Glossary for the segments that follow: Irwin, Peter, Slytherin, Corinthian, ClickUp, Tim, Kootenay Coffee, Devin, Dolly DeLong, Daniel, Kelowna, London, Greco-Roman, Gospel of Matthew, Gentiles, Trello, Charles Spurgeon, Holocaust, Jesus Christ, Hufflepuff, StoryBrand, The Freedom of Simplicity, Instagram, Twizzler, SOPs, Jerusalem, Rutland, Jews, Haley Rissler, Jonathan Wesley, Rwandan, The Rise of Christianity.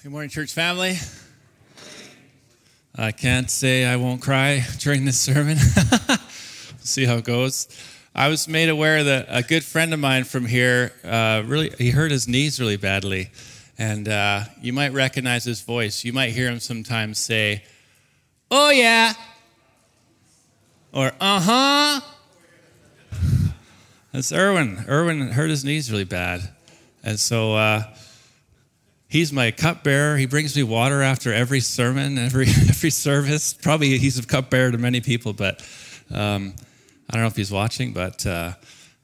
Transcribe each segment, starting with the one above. Good morning, church family. I can't say I won't cry during this sermon. We'll see how it goes. I was made aware that a good friend of mine from here, he hurt his knees really badly. And you might recognize his voice. You might hear him sometimes say, "Oh yeah," or "uh-huh." That's Irwin. Irwin hurt his knees really bad. And so he's my cupbearer. He brings me water after every sermon, every service. Probably he's a cupbearer to many people, but I don't know if he's watching, but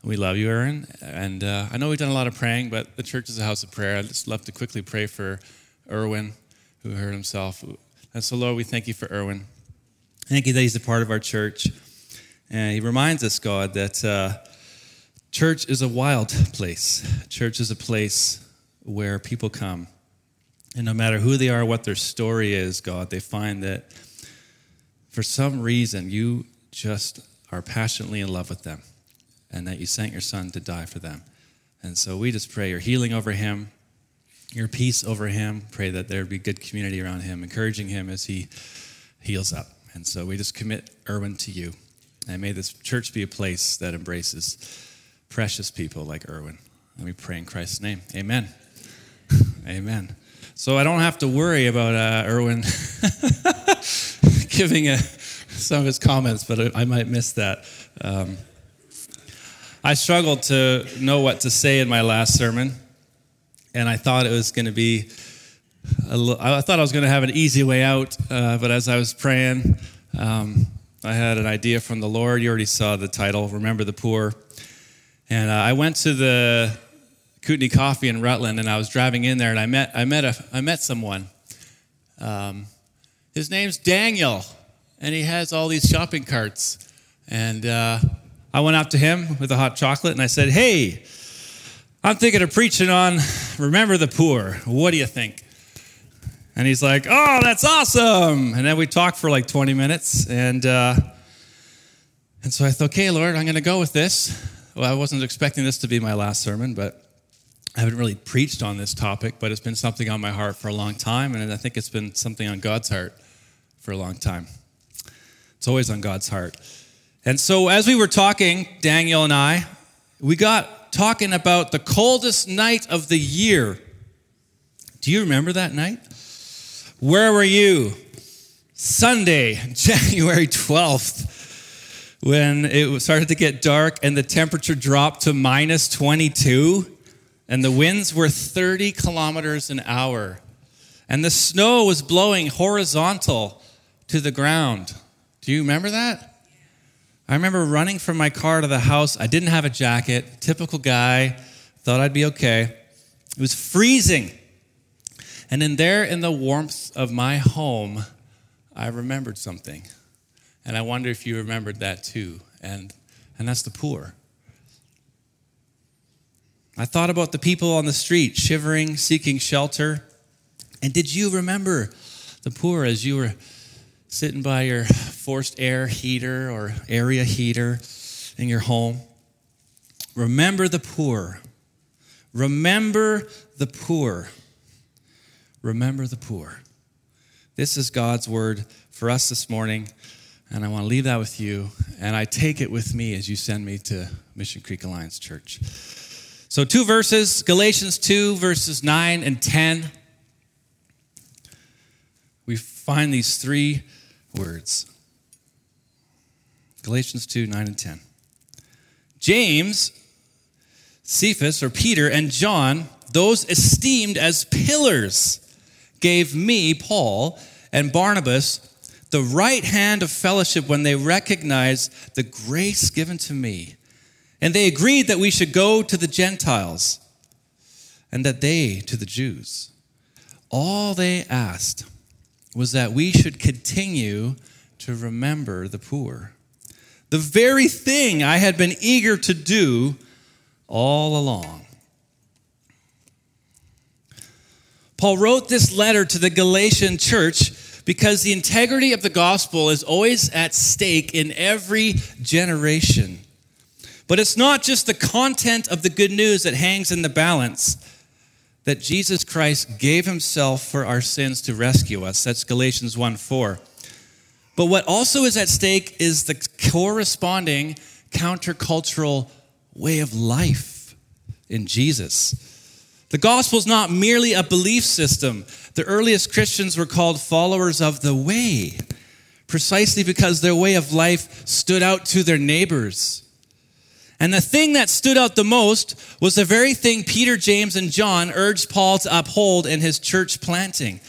we love you, Irwin. And I know we've done a lot of praying, but the church is a house of prayer. I'd just love to quickly pray for Irwin, who hurt himself. And so, Lord, we thank you for Irwin. Thank you that he's a part of our church. And he reminds us, God, that church is a wild place. Church is a place where people come. And no matter who they are, what their story is, God, they find that for some reason you just are passionately in love with them and that you sent your son to die for them. And so we just pray your healing over him, your peace over him. Pray that there be good community around him, encouraging him as he heals up. And so we just commit Irwin to you. And may this church be a place that embraces precious people like Irwin. And we pray in Christ's name. Amen. Amen. So I don't have to worry about Irwin giving some of his comments, but I might miss that. I struggled to know what to say in my last sermon, and I thought it was going to be, I thought I was going to have an easy way out, but as I was praying, I had an idea from the Lord. You already saw the title, Remember the Poor. And I went to the Kootenay Coffee in Rutland, and I was driving in there, and I met someone. His name's Daniel, and he has all these shopping carts. And I went up to him with a hot chocolate, and I said, "Hey, I'm thinking of preaching on Remember the Poor. What do you think?" And he's like, "Oh, that's awesome!" And then we talked for like 20 minutes, and so I thought, "Okay, Lord, I'm going to go with this." Well, I wasn't expecting this to be my last sermon, but I haven't really preached on this topic, but it's been something on my heart for a long time, and I think it's been something on God's heart for a long time. It's always on God's heart. And so as we were talking, Daniel and I, we got talking about the coldest night of the year. Do you remember that night? Where were you? Sunday, January 12th. When it started to get dark and the temperature dropped to minus 22 and the winds were 30 kilometers an hour and the snow was blowing horizontal to the ground. Do you remember that? I remember running from my car to the house. I didn't have a jacket. Typical guy. Thought I'd be okay. It was freezing. And in there, in the warmth of my home, I remembered something. And I wonder if you remembered that too. And that's the poor. I thought about the people on the street shivering, seeking shelter. And did you remember the poor as you were sitting by your forced air heater or area heater in your home? Remember the poor. Remember the poor. Remember the poor. This is God's word for us this morning. And I want to leave that with you, and I take it with me as you send me to Mission Creek Alliance Church. So 2 verses, Galatians 2, verses 9 and 10. We find these 3 words. Galatians 2, 9 and 10. James, Cephas, or Peter, and John, those esteemed as pillars, gave me, Paul, and Barnabas the right hand of fellowship when they recognized the grace given to me. And they agreed that we should go to the Gentiles and that they to the Jews. All they asked was that we should continue to remember the poor, the very thing I had been eager to do all along. Paul wrote this letter to the Galatian church because the integrity of the gospel is always at stake in every generation. But it's not just the content of the good news that hangs in the balance. that Jesus Christ gave himself for our sins to rescue us. That's Galatians 1:4. But what also is at stake is the corresponding countercultural way of life in Jesus. The gospel is not merely a belief system. The earliest Christians were called followers of the way, precisely because their way of life stood out to their neighbors. And the thing that stood out the most was the very thing Peter, James, and John urged Paul to uphold in his church planting.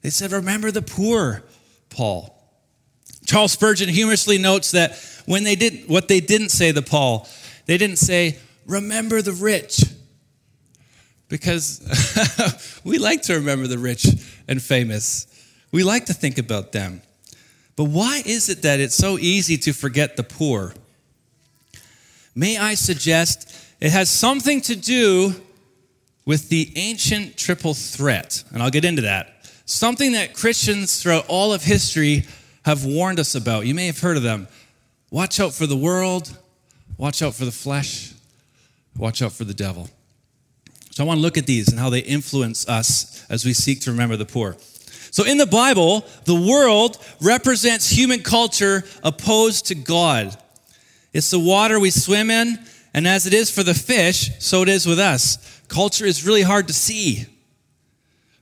They said, "Remember the poor, Paul." Charles Spurgeon humorously notes that when they did what they didn't say to Paul, they didn't say, "Remember the rich," because we like to remember the rich and famous. We like to think about them. But why is it that it's so easy to forget the poor? May I suggest it has something to do with the ancient triple threat, and I'll get into that. Something that Christians throughout all of history have warned us about. You may have heard of them. Watch out for the world, watch out for the flesh, watch out for the devil. So I want to look at these and how they influence us as we seek to remember the poor. So in the Bible, the world represents human culture opposed to God. It's the water we swim in, and as it is for the fish, so it is with us. Culture is really hard to see,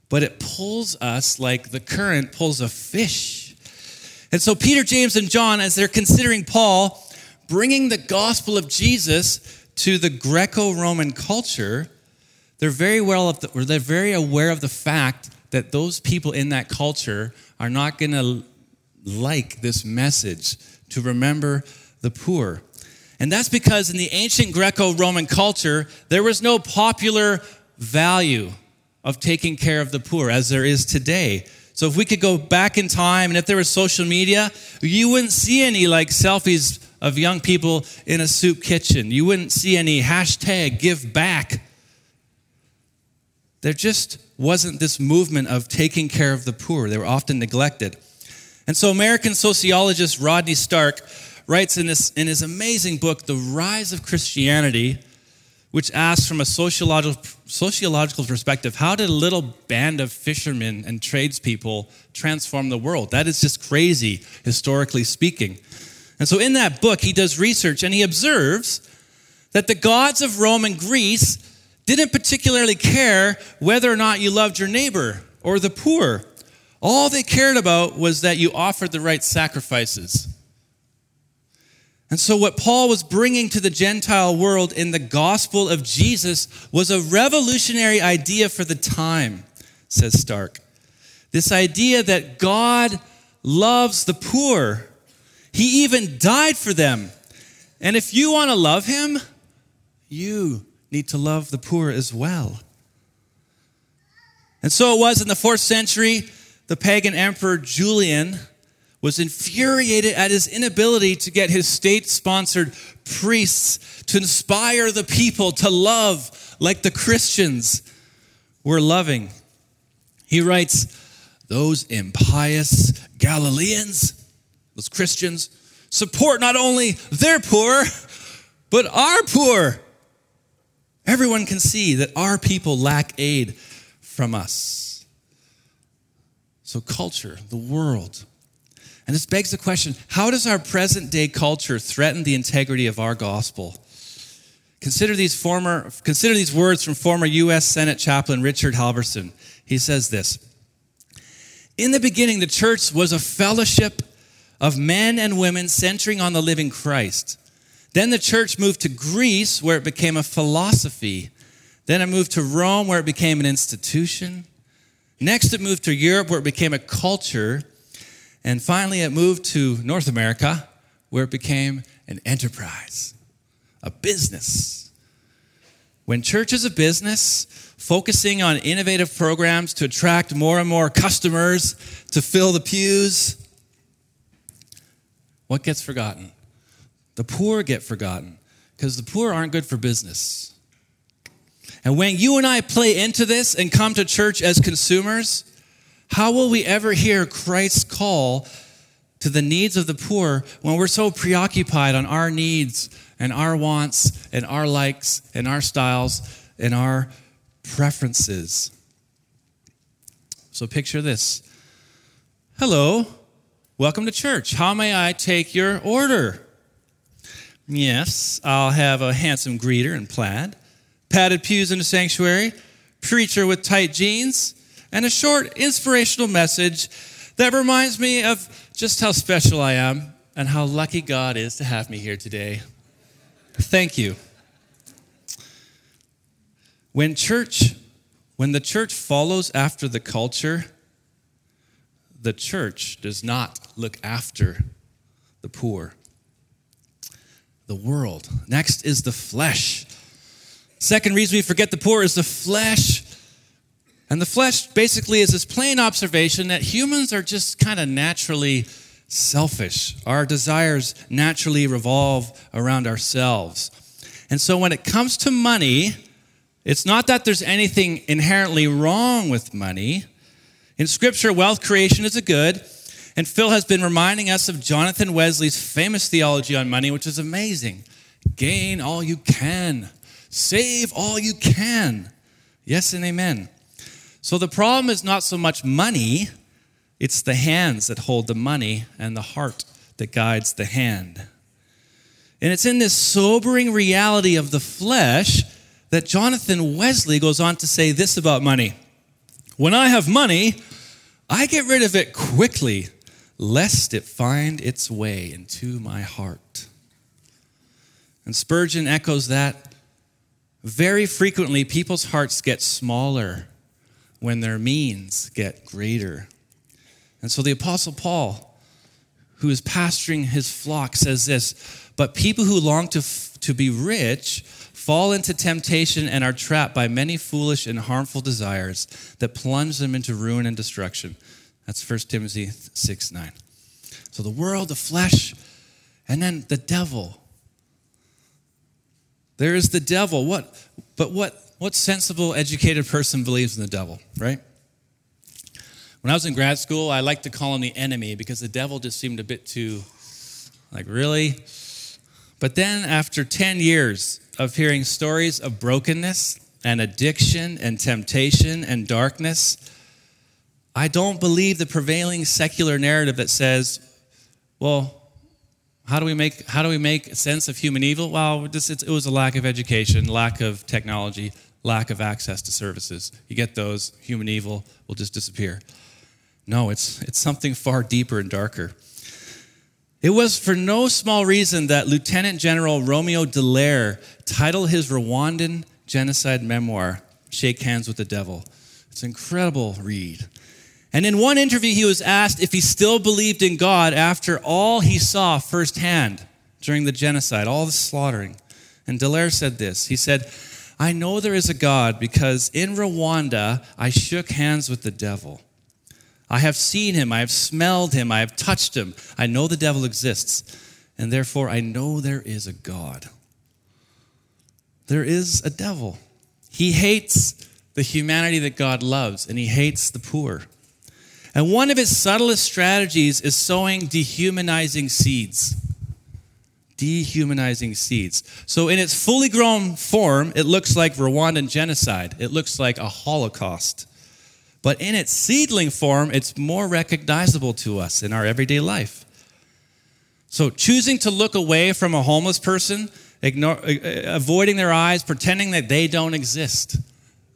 but it pulls us like the current pulls a fish. And so Peter, James, and John, as they're considering Paul bringing the gospel of Jesus to the Greco-Roman culture, they're very aware of the fact that those people in that culture are not going to like this message to remember the poor. And that's because in the ancient Greco-Roman culture, there was no popular value of taking care of the poor as there is today. So if we could go back in time, and if there was social media, you wouldn't see any like selfies of young people in a soup kitchen. You wouldn't see any hashtag give back. There just wasn't this movement of taking care of the poor. They were often neglected. And so American sociologist Rodney Stark writes in his amazing book, The Rise of Christianity, which asks from a sociological perspective, how did a little band of fishermen and tradespeople transform the world? That is just crazy, historically speaking. And so in that book, he does research, and he observes that the gods of Rome and Greece didn't particularly care whether or not you loved your neighbor or the poor. All they cared about was that you offered the right sacrifices. And so what Paul was bringing to the Gentile world in the gospel of Jesus was a revolutionary idea for the time, says Stark. This idea that God loves the poor. He even died for them. And if you want to love him, you need to love the poor as well. And so it was in the 4th century, the pagan emperor Julian was infuriated at his inability to get his state-sponsored priests to inspire the people to love like the Christians were loving. He writes, "Those impious Galileans," those Christians, "support not only their poor, but our poor. Everyone can see that our people lack aid from us." So culture, the world. And this begs the question, how does our present-day culture threaten the integrity of our gospel? Consider these words from former U.S. Senate Chaplain Richard Halverson. He says this, "In the beginning, the church was a fellowship of men and women centering on the living Christ. Then the church moved to Greece, where it became a philosophy. Then it moved to Rome, where it became an institution. Next, it moved to Europe, where it became a culture. And finally, it moved to North America, where it became an enterprise, a business. When church is a business, focusing on innovative programs to attract more and more customers to fill the pews, what gets forgotten? The poor get forgotten, because the poor aren't good for business. And when you and I play into this and come to church as consumers, how will we ever hear Christ's call to the needs of the poor when we're so preoccupied on our needs and our wants and our likes and our styles and our preferences. So picture this. Hello, welcome to church. How may I take your order? Yes, I'll have a handsome greeter in plaid, padded pews in the sanctuary, preacher with tight jeans, and a short inspirational message that reminds me of just how special I am and how lucky God is to have me here today. Thank you. When the church follows after the culture, the church does not look after the poor. The world. Next is the flesh. Second reason we forget the poor is the flesh. And the flesh basically is this plain observation that humans are just kind of naturally selfish. Our desires naturally revolve around ourselves. And so when it comes to money, it's not that there's anything inherently wrong with money. In Scripture, wealth creation is a good. And Phil has been reminding us of Jonathan Wesley's famous theology on money, which is amazing. Gain all you can. Save all you can. Yes and amen. So the problem is not so much money. It's the hands that hold the money and the heart that guides the hand. And it's in this sobering reality of the flesh that Jonathan Wesley goes on to say this about money. When I have money, I get rid of it quickly, lest it find its way into my heart. And Spurgeon echoes that. Very frequently, people's hearts get smaller when their means get greater. And so the Apostle Paul, who is pastoring his flock, says this, but people who long to be rich fall into temptation and are trapped by many foolish and harmful desires that plunge them into ruin and destruction. That's 1 Timothy 6:9. So the world, the flesh, and then the devil. There is the devil. What sensible, educated person believes in the devil, right? When I was in grad school, I liked to call him the enemy because the devil just seemed a bit too, like, really? But then after 10 years of hearing stories of brokenness and addiction and temptation and darkness, I don't believe the prevailing secular narrative that says, well, how do we make sense of human evil? Well, it was a lack of education, lack of technology, lack of access to services. You get those, human evil will just disappear. No, it's something far deeper and darker. It was for no small reason that Lieutenant General Romeo Dallaire titled his Rwandan genocide memoir, Shake Hands with the Devil. It's an incredible read. And in one interview, he was asked if he still believed in God after all he saw firsthand during the genocide, all the slaughtering. And Dallaire said this. He said, I know there is a God because in Rwanda, I shook hands with the devil. I have seen him, I have smelled him, I have touched him. I know the devil exists, and therefore I know there is a God. There is a devil. He hates the humanity that God loves, and he hates the poor. And one of his subtlest strategies is sowing dehumanizing seeds. Dehumanizing seeds. So in its fully grown form, it looks like Rwandan genocide. It looks like a Holocaust. But in its seedling form, it's more recognizable to us in our everyday life. So choosing to look away from a homeless person, avoiding their eyes, pretending that they don't exist,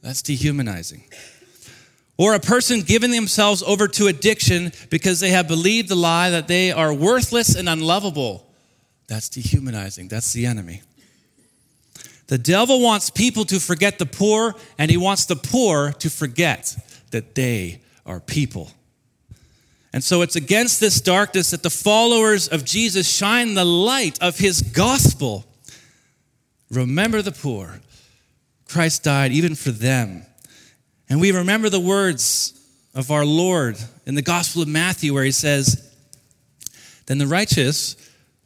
that's dehumanizing. Or a person giving themselves over to addiction because they have believed the lie that they are worthless and unlovable, that's dehumanizing. That's the enemy. The devil wants people to forget the poor, and he wants the poor to forget that they are people. And so it's against this darkness that the followers of Jesus shine the light of his gospel. Remember the poor. Christ died even for them. And we remember the words of our Lord in the Gospel of Matthew where he says, then the righteous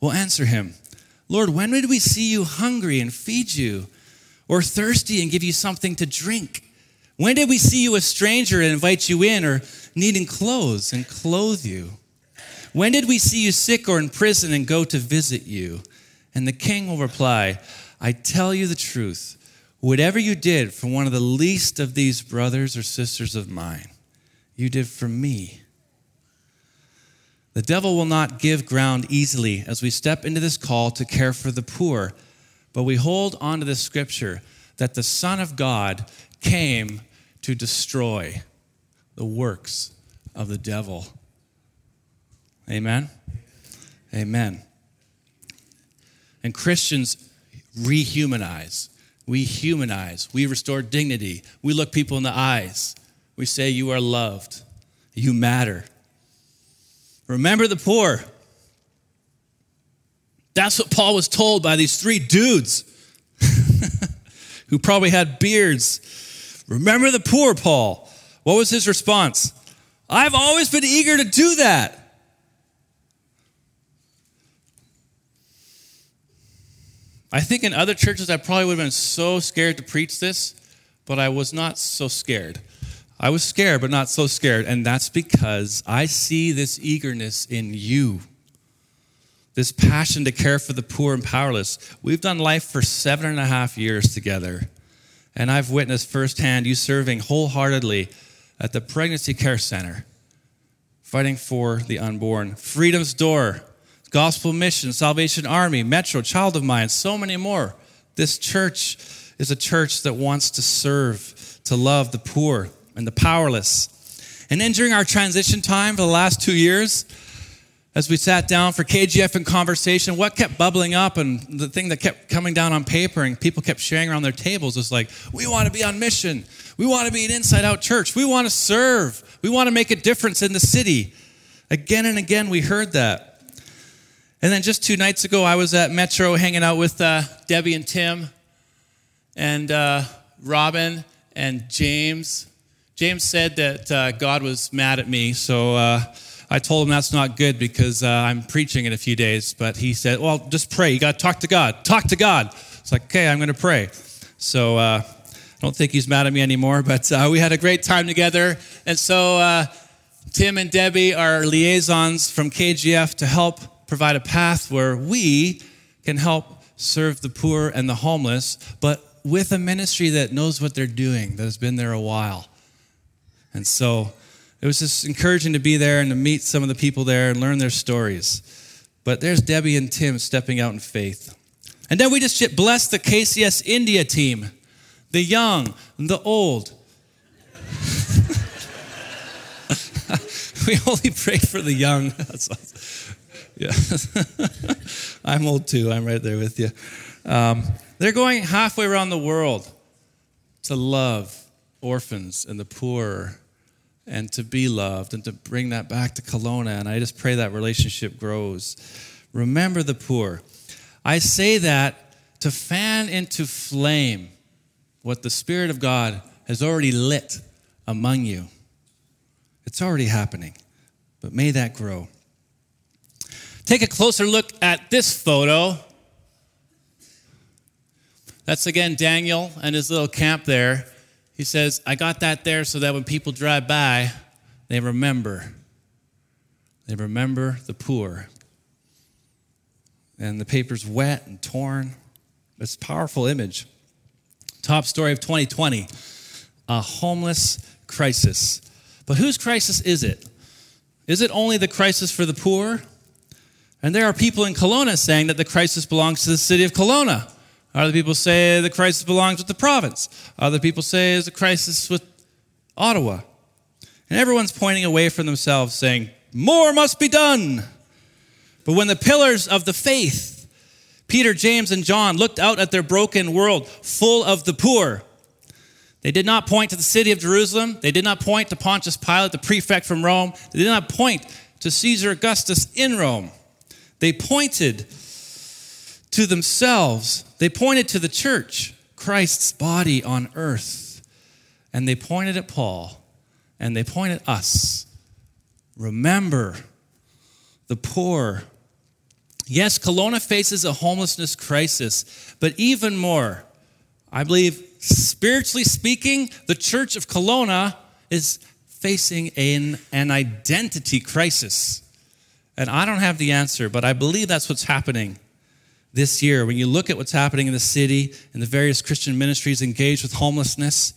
will answer him, Lord, when did we see you hungry and feed you, or thirsty and give you something to drink? When did we see you a stranger and invite you in, or needing clothes and clothe you? When did we see you sick or in prison and go to visit you? And the king will reply, I tell you the truth, whatever you did for one of the least of these brothers or sisters of mine, you did for me. The devil will not give ground easily as we step into this call to care for the poor, but we hold on to the scripture that the Son of God came to destroy the works of the devil. Amen? Amen. And Christians rehumanize. We humanize. We restore dignity. We look people in the eyes. We say, you are loved. You matter. Remember the poor. That's what Paul was told by these three dudes who probably had beards. Remember the poor, Paul. What was his response? I've always been eager to do that. I think in other churches, I probably would have been so scared to preach this, but I was not so scared. I was scared, but not so scared. And that's because I see this eagerness in you, this passion to care for the poor and powerless. We've done life for 7.5 years together, and I've witnessed firsthand you serving wholeheartedly at the Pregnancy Care Center, fighting for the unborn, Freedom's Door, Gospel Mission, Salvation Army, Metro, Child of Mine, so many more. This church is a church that wants to serve, to love the poor and the powerless. And then during our transition time for the last 2 years, as we sat down for KGF and conversation, what kept bubbling up and the thing that kept coming down on paper and people kept sharing around their tables was like, we want to be on mission. We want to be an inside-out church. We want to serve. We want to make a difference in the city. Again and again, we heard that. And then just 2 nights ago, I was at Metro hanging out with Debbie and Tim and Robin and James. James said that God was mad at me, so I told him that's not good because I'm preaching in a few days. But he said, well, just pray. You got to talk to God. Talk to God. It's like, okay, I'm going to pray. So I don't think he's mad at me anymore, but we had a great time together. And so Tim and Debbie are liaisons from KGF to help provide a path where we can help serve the poor and the homeless, but with a ministry that knows what they're doing, that has been there a while. And so it was just encouraging to be there and to meet some of the people there and learn their stories. But there's Debbie and Tim stepping out in faith. And then we just blessed the KCS India team, the young and the old. We only pray for the young. That's awesome. Yeah, I'm old too. I'm right there with you. They're going halfway around the world to love orphans and the poor and to be loved and to bring that back to Kelowna. And I just pray that relationship grows. Remember the poor. I say that to fan into flame what the Spirit of God has already lit among you. It's already happening, but may that grow. Take a closer look at this photo. That's again Daniel and his little camp there. He says, I got that there so that when people drive by, they remember. They remember the poor. And the paper's wet and torn. It's a powerful image. Top story of 2020, a homeless crisis. But whose crisis is it? Is it only the crisis for the poor? And there are people in Kelowna saying that the crisis belongs to the city of Kelowna. Other people say the crisis belongs with the province. Other people say it's a crisis with Ottawa. And everyone's pointing away from themselves saying, more must be done. But when the pillars of the faith, Peter, James, and John, looked out at their broken world full of the poor, they did not point to the city of Jerusalem. They did not point to Pontius Pilate, the prefect from Rome. They did not point to Caesar Augustus in Rome. They pointed to themselves. They pointed to the church, Christ's body on earth. And they pointed at Paul, and they pointed at us. Remember the poor. Yes, Kelowna faces a homelessness crisis, but even more, I believe, spiritually speaking, the church of Kelowna is facing an identity crisis. And I don't have the answer, but I believe that's what's happening this year. When you look at what's happening in the city and the various Christian ministries engaged with homelessness,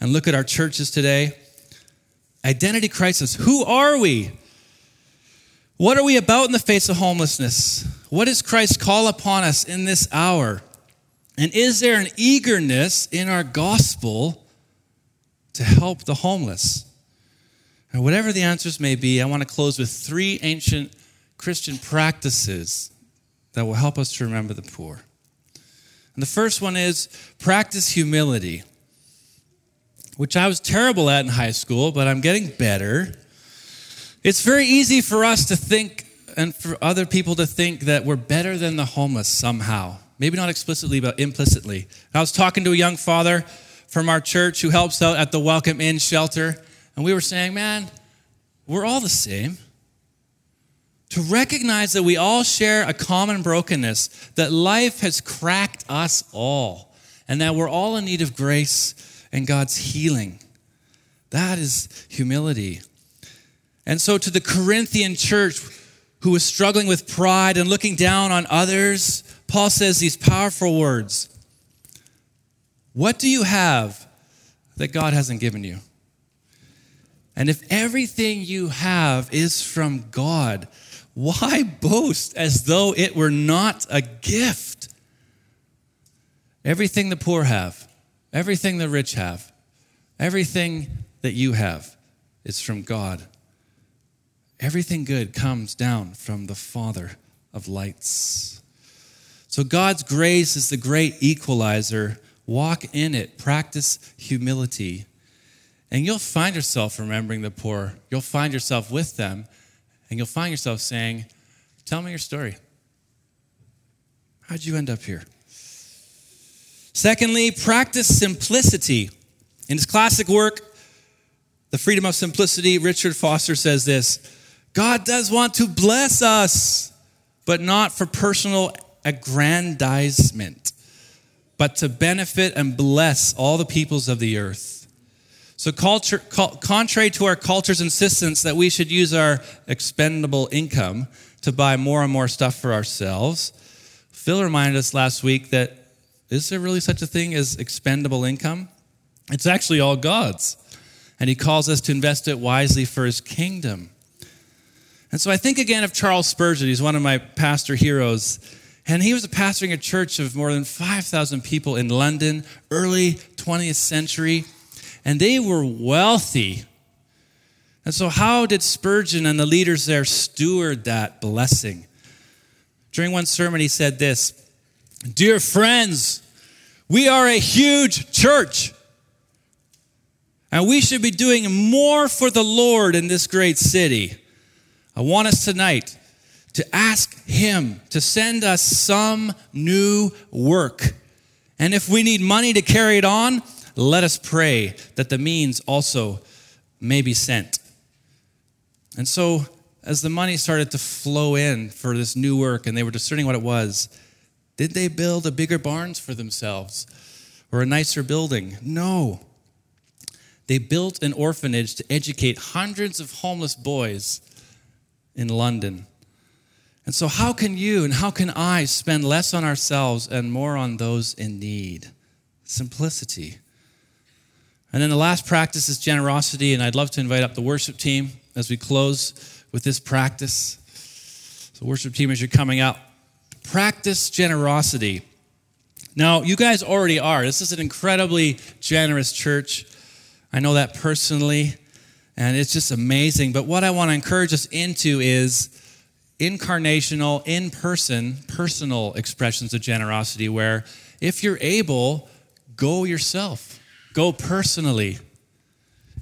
and look at our churches today, identity crisis. Who are we? What are we about in the face of homelessness? What does Christ call upon us in this hour? And is there an eagerness in our gospel to help the homeless? And whatever the answers may be, I want to close with three ancient Christian practices that will help us to remember the poor. And the first one is practice humility, which I was terrible at in high school, but I'm getting better. It's very easy for us to think and for other people to think that we're better than the homeless somehow. Maybe not explicitly, but implicitly. I was talking to a young father from our church who helps out at the Welcome Inn shelter, and we were saying, man, we're all the same. To recognize that we all share a common brokenness, that life has cracked us all, and that we're all in need of grace and God's healing. That is humility. And so to the Corinthian church who was struggling with pride and looking down on others, Paul says these powerful words. What do you have that God hasn't given you? And if everything you have is from God, why boast as though it were not a gift? Everything the poor have, everything the rich have, everything that you have is from God. Everything good comes down from the Father of lights. So God's grace is the great equalizer. Walk in it. Practice humility. And you'll find yourself remembering the poor. You'll find yourself with them. And you'll find yourself saying, tell me your story. How'd you end up here? Secondly, practice simplicity. In his classic work, The Freedom of Simplicity, Richard Foster says this, God does want to bless us, but not for personal aggrandizement, but to benefit and bless all the peoples of the earth. So contrary to our culture's insistence that we should use our expendable income to buy more and more stuff for ourselves, Phil reminded us last week that is there really such a thing as expendable income? It's actually all God's. And he calls us to invest it wisely for his kingdom. And so I think again of Charles Spurgeon. He's one of my pastor heroes. And he was pastoring a church of more than 5,000 people in London, early 20th century. And they were wealthy. And so how did Spurgeon and the leaders there steward that blessing? During one sermon, he said this, "Dear friends, we are a huge church, and we should be doing more for the Lord in this great city. I want us tonight to ask him to send us some new work. And if we need money to carry it on, let us pray that the means also may be sent." And so as the money started to flow in for this new work and they were discerning what it was, did they build a bigger barns for themselves or a nicer building? No. They built an orphanage to educate hundreds of homeless boys in London. And so how can you and how can I spend less on ourselves and more on those in need? Simplicity. And then the last practice is generosity, and I'd love to invite up the worship team as we close with this practice. So worship team, as you're coming up, practice generosity. Now, you guys already are. This is an incredibly generous church. I know that personally, and it's just amazing. But what I want to encourage us into is incarnational, in-person, personal expressions of generosity where if you're able, go yourself. Go personally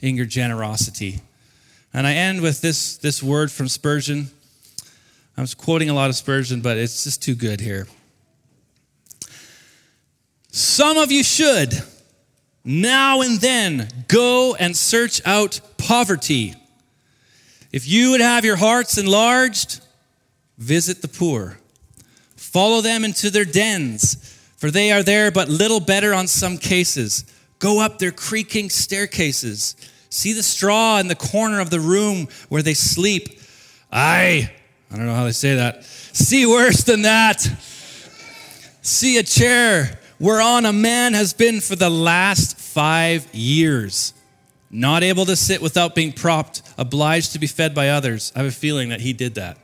in your generosity. And I end with this word from Spurgeon. I was quoting a lot of Spurgeon, but it's just too good here. Some of you should, now and then, go and search out poverty. If you would have your hearts enlarged, visit the poor. Follow them into their dens, for they are there but little better on some cases. Go up their creaking staircases. See the straw in the corner of the room where they sleep. I don't know how they say that. See worse than that. see a chair whereon a man has been for the last 5 years, not able to sit without being propped, obliged to be fed by others. I have a feeling that he did that,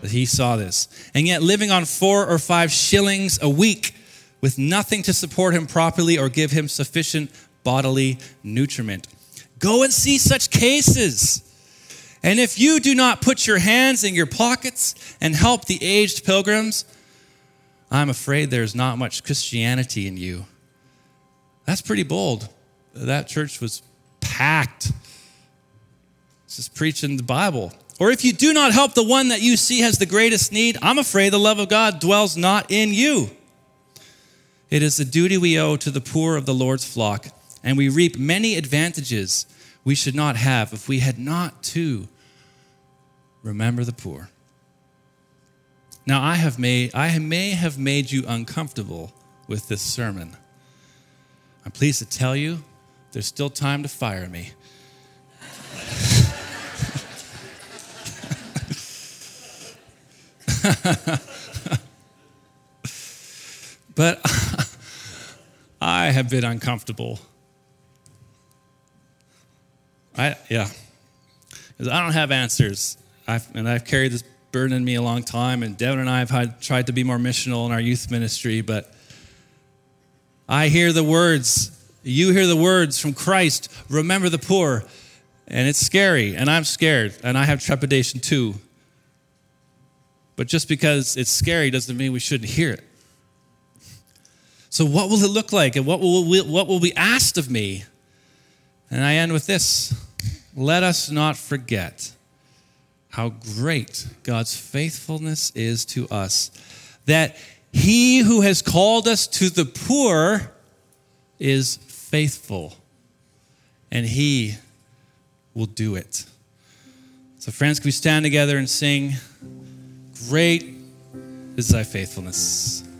that he saw this. And yet living on 4 or 5 shillings a week with nothing to support him properly or give him sufficient bodily nutriment. Go and see such cases. And if you do not put your hands in your pockets and help the aged pilgrims, I'm afraid there's not much Christianity in you. That's pretty bold. That church was packed. It's just preaching the Bible. Or if you do not help the one that you see has the greatest need, I'm afraid the love of God dwells not in you. It is the duty we owe to the poor of the Lord's flock, and we reap many advantages we should not have if we had not to remember the poor. Now, I may have made you uncomfortable with this sermon. I'm pleased to tell you, there's still time to fire me. But I have been uncomfortable. Because I don't have answers. I've carried this burden in me a long time, and Devin and I have tried to be more missional in our youth ministry, but I hear the words, you hear the words from Christ, remember the poor, and it's scary, and I'm scared, and I have trepidation too. But just because it's scary doesn't mean we shouldn't hear it. So what will it look like, and what will be asked of me? And I end with this. Let us not forget how great God's faithfulness is to us, that he who has called us to the poor is faithful, and he will do it. So friends, can we stand together and sing, Great is thy faithfulness.